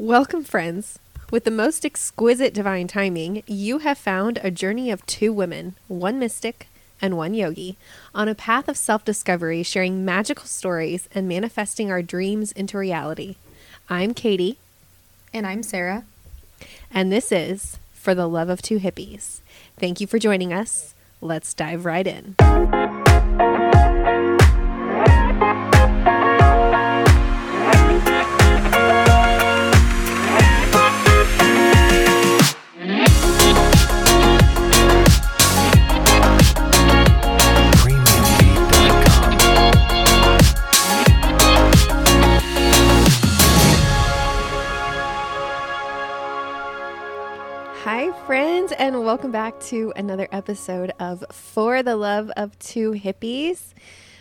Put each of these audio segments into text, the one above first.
Welcome, friends. With the most exquisite divine timing, you have found a journey of two women, one mystic and one yogi, on a path of self-discovery, sharing magical stories and manifesting our dreams into reality. I'm Katie. And I'm Sarah. And this is For the Love of Two Hippies. Thank you for joining us. Let's dive right in. And welcome back to another episode of For the Love of Two Hippies.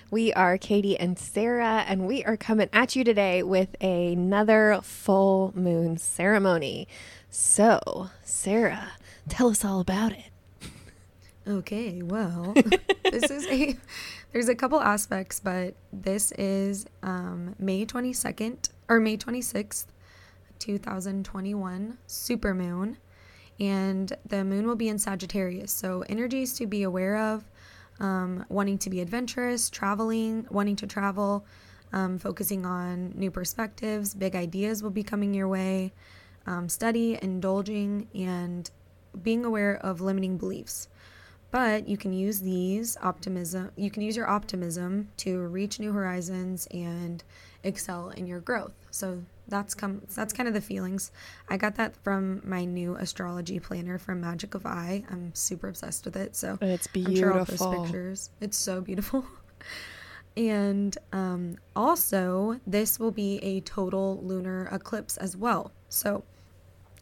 We are Katie and Sarah, and we are coming at you today with another full moon ceremony. So, Sarah, tell us all about it. Okay, well, there's a couple aspects, but this is May 22nd or May 26th, 2021 supermoon. And the moon will be in Sagittarius, so energies to be aware of, wanting to be adventurous, wanting to travel, focusing on new perspectives, big ideas will be coming your way, study, indulging, and being aware of limiting beliefs. But you can use your optimism to reach new horizons and excel in your growth. So that's kind of the feelings. I got that from my new astrology planner from Magic of Eye. I'm super obsessed with it. So it's beautiful. I'm sure I'll post pictures. It's so beautiful. And also, this will be a total lunar eclipse as well. So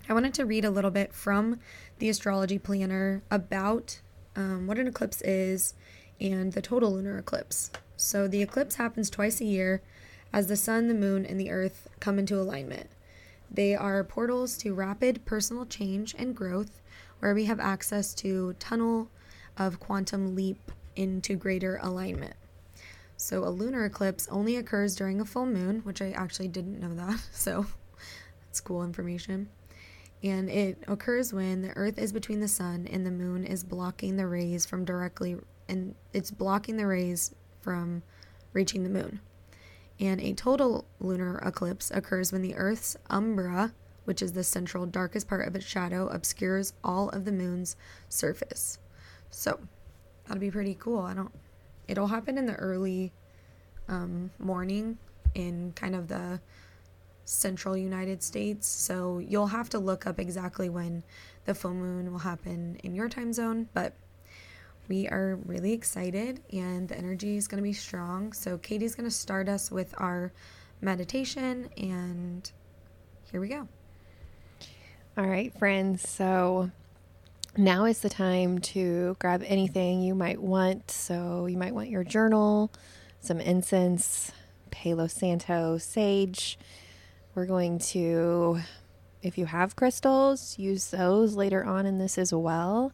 I wanted to read a little bit from the astrology planner about what an eclipse is and the total lunar eclipse. So the eclipse happens twice a year as the sun, the moon, and the earth come into alignment. They are portals to rapid personal change and growth, where we have access to tunnel of quantum leap into greater alignment. So a lunar eclipse only occurs during a full moon, which I actually didn't know that, so that's cool information. And it occurs when the earth is between the sun and the moon is blocking the rays from reaching the moon. And a total lunar eclipse occurs when the Earth's umbra, which is the central darkest part of its shadow, obscures all of the moon's surface. So that'll be pretty cool. It'll happen in the early morning in kind of the central United States. So you'll have to look up exactly when the full moon will happen in your time zone, but we are really excited, and the energy is going to be strong. So Katie's going to start us with our meditation, and here we go. All right, friends. So now is the time to grab anything you might want. So you might want your journal, some incense, Palo Santo, sage. We're going to, if you have crystals, use those later on in this as well.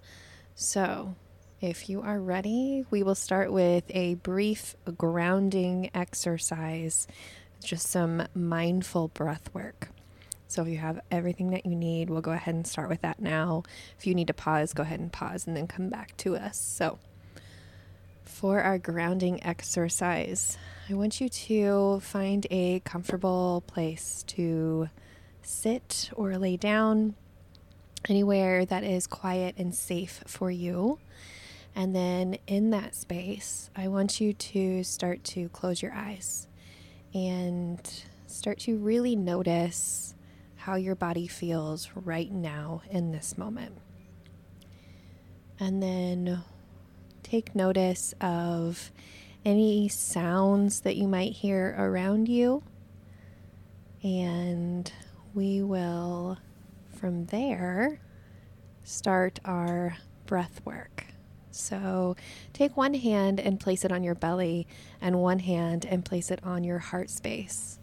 So if you are ready, we will start with a brief grounding exercise, just some mindful breath work. So if you have everything that you need, we'll go ahead and start with that now. If you need to pause, go ahead and pause and then come back to us. So for our grounding exercise, I want you to find a comfortable place to sit or lay down, anywhere that is quiet and safe for you. And then in that space, I want you to start to close your eyes and start to really notice how your body feels right now in this moment. And then take notice of any sounds that you might hear around you. And we will, from there, start our breath work. So take one hand and place it on your belly, and one hand and place it on your heart space.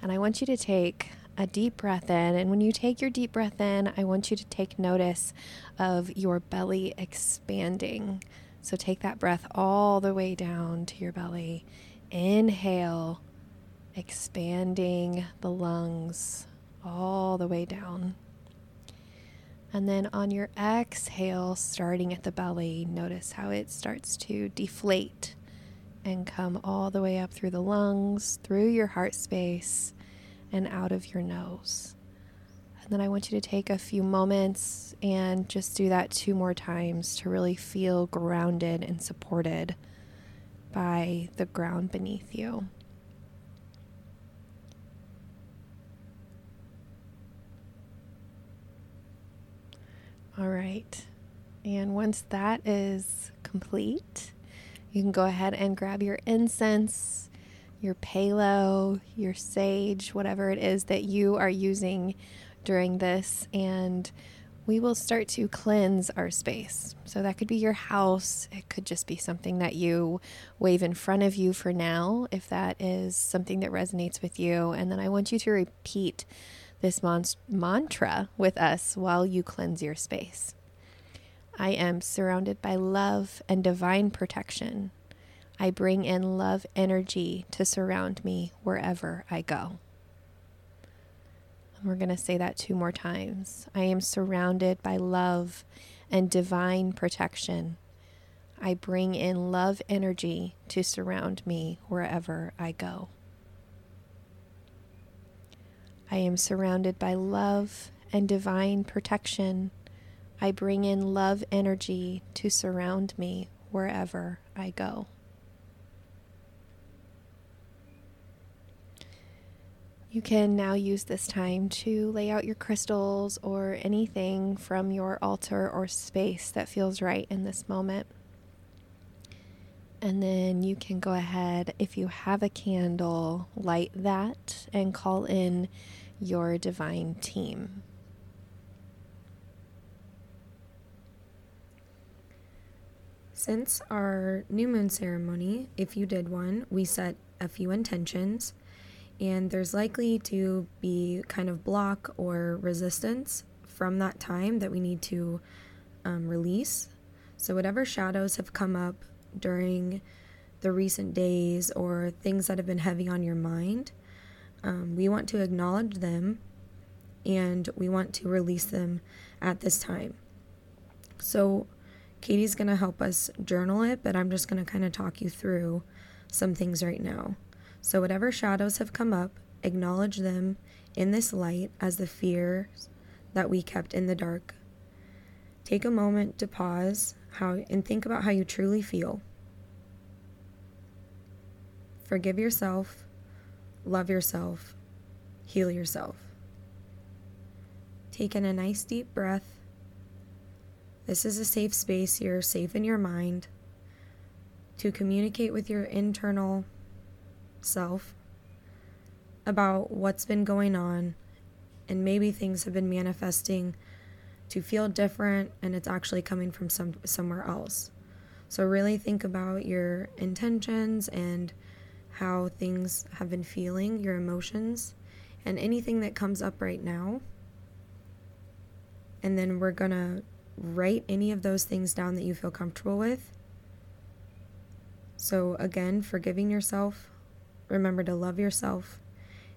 And I want you to take a deep breath in. And when you take your deep breath in, I want you to take notice of your belly expanding. So take that breath all the way down to your belly. Inhale, expanding the lungs, all the way down. And then on your exhale, starting at the belly, notice how it starts to deflate and come all the way up through the lungs, through your heart space, and out of your nose. And then I want you to take a few moments and just do that 2 more times to really feel grounded and supported by the ground beneath you. All right, and once that is complete, you can go ahead and grab your incense, your palo, your sage, whatever it is that you are using during this, and we will start to cleanse our space. So that could be your house. It could just be something that you wave in front of you for now, if that is something that resonates with you. And then I want you to repeat this mantra with us while you cleanse your space. I am surrounded by love and divine protection. I bring in love energy to surround me wherever I go. And we're going to say that 2 more times. I am surrounded by love and divine protection. I bring in love energy to surround me wherever I go. I am surrounded by love and divine protection. I bring in love energy to surround me wherever I go. You can now use this time to lay out your crystals or anything from your altar or space that feels right in this moment. And then you can go ahead, if you have a candle, light that and call in your divine team. Since our new moon ceremony, if you did one, we set a few intentions, and there's likely to be kind of block or resistance from that time that we need to release. So whatever shadows have come up during the recent days or things that have been heavy on your mind, we want to acknowledge them and we want to release them at this time. So Katie's going to help us journal it, but I'm just going to kind of talk you through some things right now. So whatever shadows have come up, acknowledge them in this light as the fears that we kept in the dark. Take a moment to pause and think about how you truly feel. Forgive yourself, love yourself, heal yourself. Take in a nice deep breath. This is a safe space. You're safe in your mind to communicate with your internal self about what's been going on, and maybe things have been manifesting to feel different, and it's actually coming from somewhere else. So really think about your intentions and how things have been feeling, your emotions, and anything that comes up right now. And then we're gonna write any of those things down that you feel comfortable with. So again, forgiving yourself, remember to love yourself,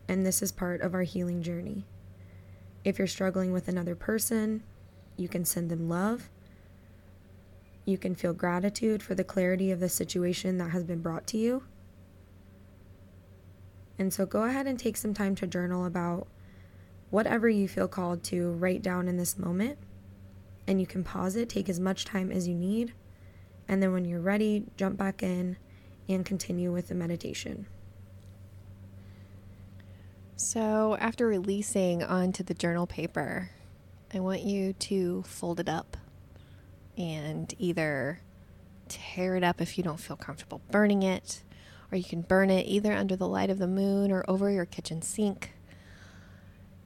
and this is part of our healing journey. If you're struggling with another person, you can send them love. You can feel gratitude for the clarity of the situation that has been brought to you. And so go ahead and take some time to journal about whatever you feel called to write down in this moment. And you can pause it, take as much time as you need. And then when you're ready, jump back in and continue with the meditation. So after releasing onto the journal paper, I want you to fold it up and either tear it up if you don't feel comfortable burning it, or you can burn it either under the light of the moon or over your kitchen sink.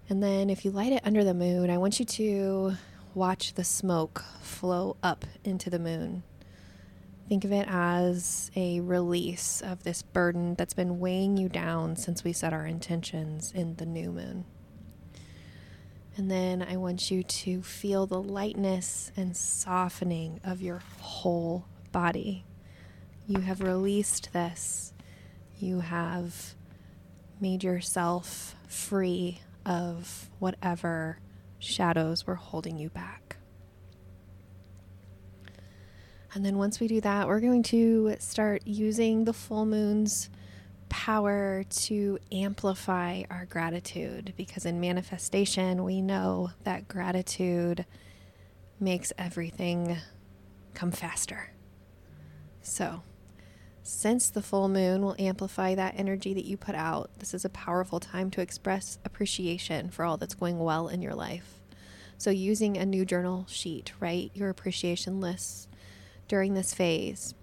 And then if you light it under the moon, I want you to watch the smoke flow up into the moon. Think of it as a release of this burden that's been weighing you down since we set our intentions in the new moon. And then I want you to feel the lightness and softening of your whole body. You have released this. You have made yourself free of whatever shadows were holding you back. And then once we do that, we're going to start using the full moon's power to amplify our gratitude, because in manifestation, we know that gratitude makes everything come faster. So since the full moon will amplify that energy that you put out, this is a powerful time to express appreciation for all that's going well in your life. So using a new journal sheet, write your appreciation lists during this phase,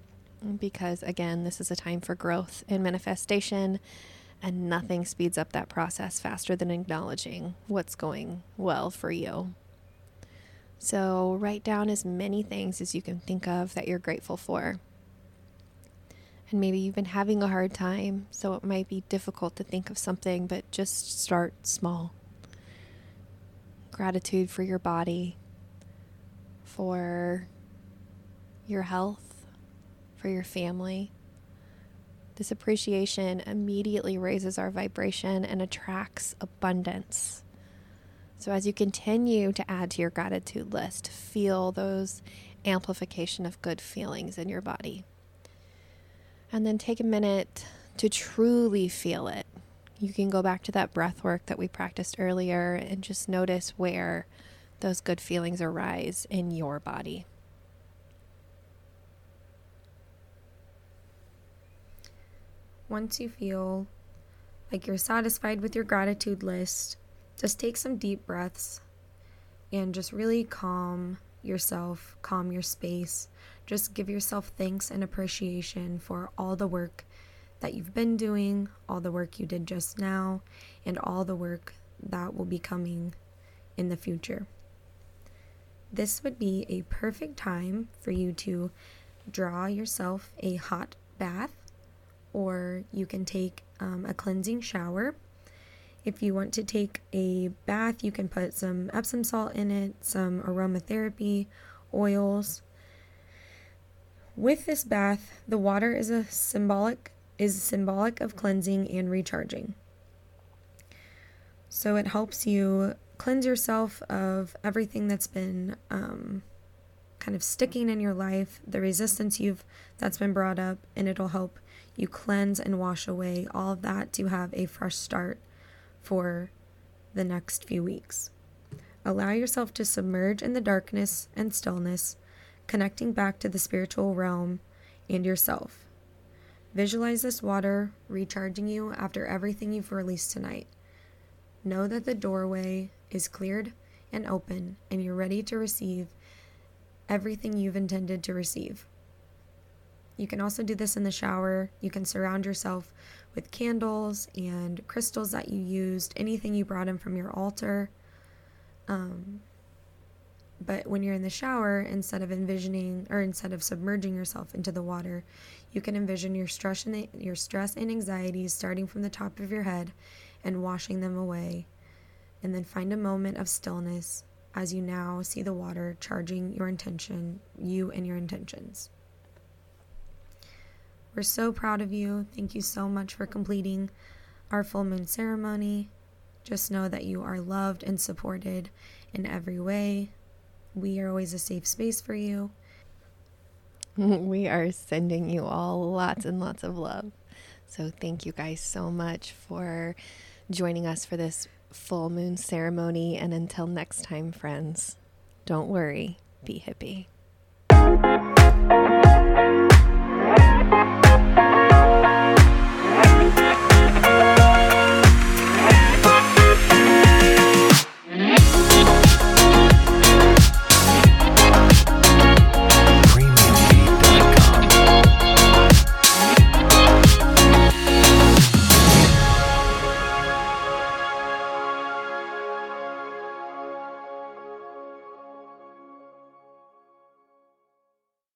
because again, this is a time for growth and manifestation, and nothing speeds up that process faster than acknowledging what's going well for you. So write down as many things as you can think of that you're grateful for. And maybe you've been having a hard time, so it might be difficult to think of something, but just start small. Gratitude for your body, for your health, for your family. This appreciation immediately raises our vibration and attracts abundance. So as you continue to add to your gratitude list, feel those amplification of good feelings in your body. And then take a minute to truly feel it. You can go back to that breath work that we practiced earlier and just notice where those good feelings arise in your body. Once you feel like you're satisfied with your gratitude list, just take some deep breaths and just really calm yourself, calm your space. Just give yourself thanks and appreciation for all the work that you've been doing, all the work you did just now, and all the work that will be coming in the future. This would be a perfect time for you to draw yourself a hot bath, or you can take a cleansing shower. If you want to take a bath, you can put some Epsom salt in it, some aromatherapy oils. With this bath, the water is symbolic of cleansing and recharging. So it helps you cleanse yourself of everything that's been kind of sticking in your life, the resistance that's been brought up, and it'll help you cleanse and wash away all of that to have a fresh start for the next few weeks. Allow yourself to submerge in the darkness and stillness, connecting back to the spiritual realm and yourself. Visualize this water recharging you after everything you've released tonight. Know that the doorway is cleared and open, and you're ready to receive everything you've intended to receive. You can also do this in the shower. You can surround yourself with candles and crystals that you used, anything you brought in from your altar. But when you're in the shower, instead of submerging yourself into the water, you can envision your stress and anxieties starting from the top of your head and washing them away. And then find a moment of stillness as you now see the water charging you and your intentions. We're so proud of you. Thank you so much for completing our full moon ceremony. Just know that you are loved and supported in every way. We are always a safe space for you. We are sending you all lots and lots of love. So thank you guys so much for joining us for this full moon ceremony. And until next time, friends, don't worry, be hippie.